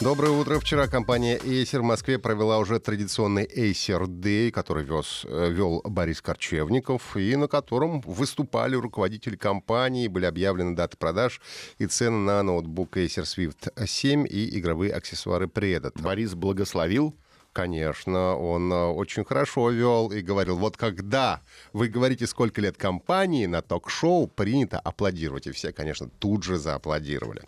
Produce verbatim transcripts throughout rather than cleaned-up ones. Доброе утро. Вчера компания Acer в Москве провела уже традиционный Acer Day, который вез, вел Борис Корчевников, и на котором выступали руководители компании, были объявлены даты продаж и цены на ноутбук Acer Swift семь и игровые аксессуары Predator. Борис благословил? Конечно, он очень хорошо вел и говорил: вот когда вы говорите, сколько лет компании, на ток-шоу принято аплодировать. И все, конечно, тут же зааплодировали.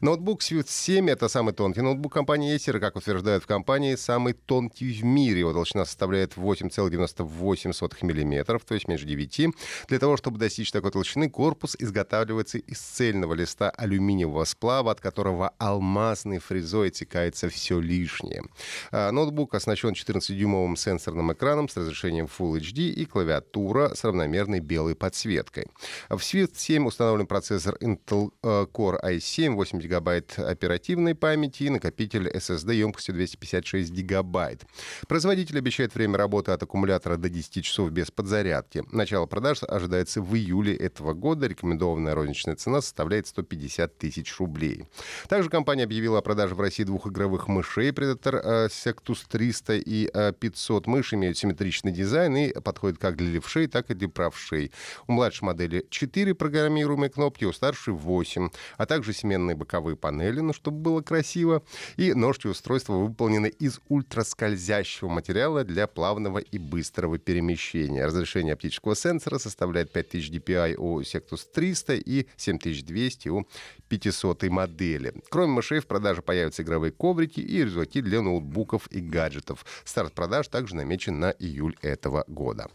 Ноутбук Swift семь — это самый тонкий ноутбук компании Acer, как утверждают в компании, самый тонкий в мире. Его толщина составляет восемь целых девяносто восемь сотых миллиметра, то есть меньше девяти. Для того, чтобы достичь такой толщины, корпус изготавливается из цельного листа алюминиевого сплава, от которого алмазной фрезой отсекается все лишнее. Ноутбук оснащен четырнадцатидюймовым сенсорным экраном с разрешением Full эйч ди и клавиатура с равномерной белой подсветкой. В Swift семь установлен процессор Intel Core ай семь, восемь гигабайт оперативной памяти и накопитель эс эс ди емкостью двести пятьдесят шесть гигабайт. Производитель обещает время работы от аккумулятора до десяти часов без подзарядки. Начало продаж ожидается в июле этого года. Рекомендованная розничная цена составляет сто пятьдесят тысяч рублей. Также компания объявила о продаже в России двух игровых мышей Predator Cestus триста и пятьсот. Мыши имеют симметричный дизайн и подходят как для левшей, так и для правшей. У младшей модели четыре программируемые кнопки, у старшей восемь, а также сменные боковые панели, ну, чтобы было красиво. И ножки устройства выполнены из ультраскользящего материала для плавного и быстрого перемещения. Разрешение оптического сенсора составляет пять тысяч ди пи ай у Cestus триста и семь тысяч двести у пятисотой модели. Кроме мышей в продаже появятся игровые коврики и рюкзаки для ноутбуков и гаджетов. Старт продаж также намечен на июль этого года.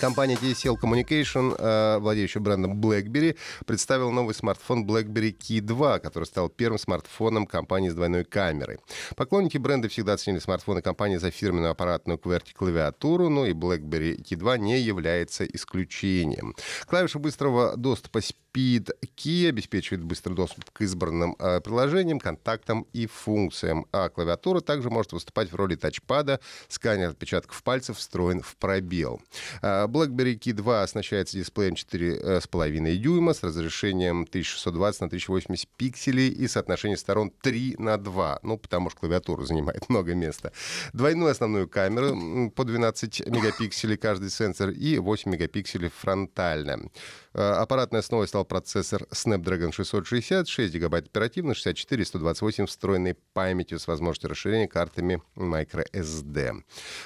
Компания ти си эл Communication, владеющая брендом BlackBerry, представила новый смартфон BlackBerry Кей два, который стал первым смартфоном компании с двойной камерой. Поклонники бренда всегда оценили смартфоны компании за фирменную аппаратную QWERTY клавиатуру, но и BlackBerry Кей два не является исключением. Клавиши быстрого доступа Speed Key обеспечивает быстрый доступ к избранным э, приложениям, контактам и функциям. А клавиатура также может выступать в роли тачпада. Сканер отпечатков пальцев встроен в пробел. Э, BlackBerry Key два оснащается дисплеем четыре целых пять дюйма с разрешением тысяча шестьсот двадцать на тысяча восемьдесят пикселей и соотношение сторон три на два. Ну, потому что клавиатура занимает много места. Двойную основную камеру по двенадцать мегапикселей каждый сенсор и восемь мегапикселей фронтально. Э, аппаратная основа стала процессор Snapdragon шестьсот шестьдесят, шесть гигабайт оперативной, шестьдесят четыре, сто двадцать восемь встроенной памятью с возможностью расширения картами microэс ди.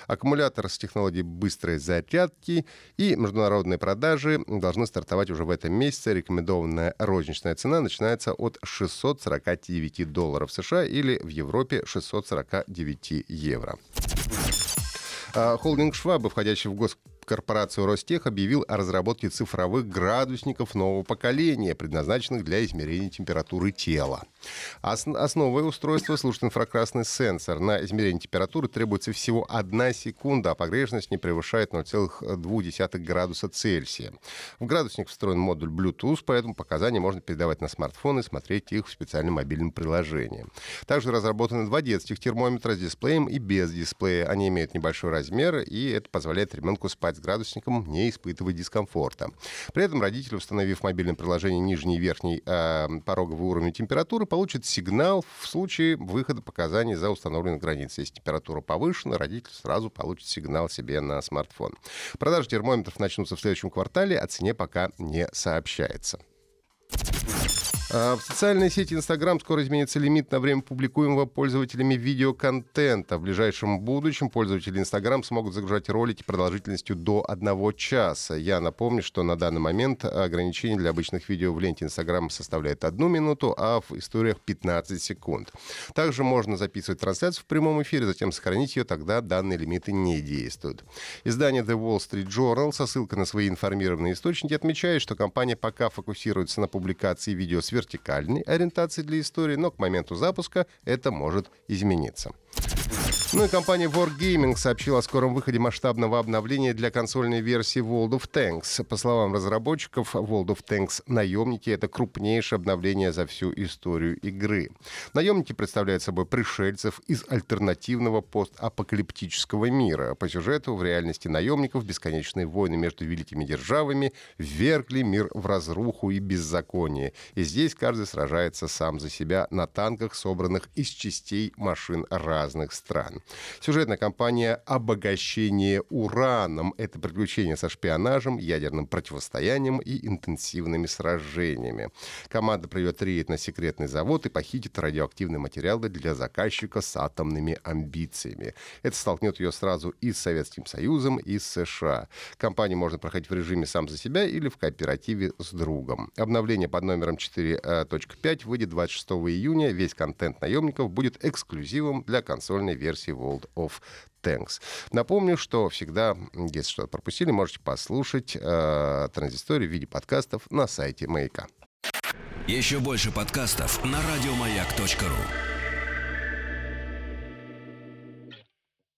Аккумулятор с технологией быстрой зарядки, и международные продажи должны стартовать уже в этом месяце. Рекомендованная розничная цена начинается от шестисот сорока девяти долларов США или в Европе шестьсот сорок девять евро. Холдинг Швабы, входящий в гос корпорацию Ростех, объявил о разработке цифровых градусников нового поколения, предназначенных для измерения температуры тела. Осно- основой устройства служит инфракрасный сенсор. На измерение температуры требуется всего одна секунда, а погрешность не превышает ноль целых два десятых градуса Цельсия. В градусник встроен модуль Bluetooth, поэтому показания можно передавать на смартфон и смотреть их в специальном мобильном приложении. Также разработаны два детских термометра с дисплеем и без дисплея. Они имеют небольшой размер, и это позволяет ребенку спать с градусником, не испытывать дискомфорта. При этом родители, установив мобильное приложение нижний и верхний э, пороговый уровень температуры, получат сигнал в случае выхода показаний за установленной границей. Если температура повышена, родитель сразу получит сигнал себе на смартфон. Продажи термометров начнутся в следующем квартале, о цене пока не сообщается. В социальной сети Instagram скоро изменится лимит на время публикуемого пользователями видеоконтента. В ближайшем будущем пользователи Instagram смогут загружать ролики продолжительностью до одного часа. Я напомню, что на данный момент ограничение для обычных видео в ленте Instagram составляет одну минуту, а в историях пятнадцать секунд. Также можно записывать трансляцию в прямом эфире, затем сохранить ее, тогда данные лимиты не действуют. Издание The Wall Street Journal со ссылкой на свои информированные источники отмечает, что компания пока фокусируется на публикации видео с вертикальной ориентации для истории, но к моменту запуска это может измениться. Ну и компания Wargaming сообщила о скором выходе масштабного обновления для консольной версии World of Tanks. По словам разработчиков, World of Tanks наемники — это крупнейшее обновление за всю историю игры. Наемники представляют собой пришельцев из альтернативного постапокалиптического мира. По сюжету в реальности наемников бесконечные войны между великими державами ввергли мир в разруху и беззаконие. И здесь каждый сражается сам за себя на танках, собранных из частей машин разных стран. Сюжетная кампания «Обогащение ураном» — это приключения со шпионажем, ядерным противостоянием и интенсивными сражениями. Команда проведет рейд на секретный завод и похитит радиоактивные материалы для заказчика с атомными амбициями. Это столкнет ее сразу и с Советским Союзом, и с США. Кампанию можно проходить в режиме «Сам за себя» или в кооперативе с другом. Обновление под номером четыре точка пять выйдет двадцать шестого июня. Весь контент наемников будет эксклюзивом для консольной версии World of Tanks. Напомню, что всегда, если что-то пропустили, можете послушать э, транзисторию в виде подкастов на сайте Маяка. Еще больше подкастов на радиомаяк точка ру.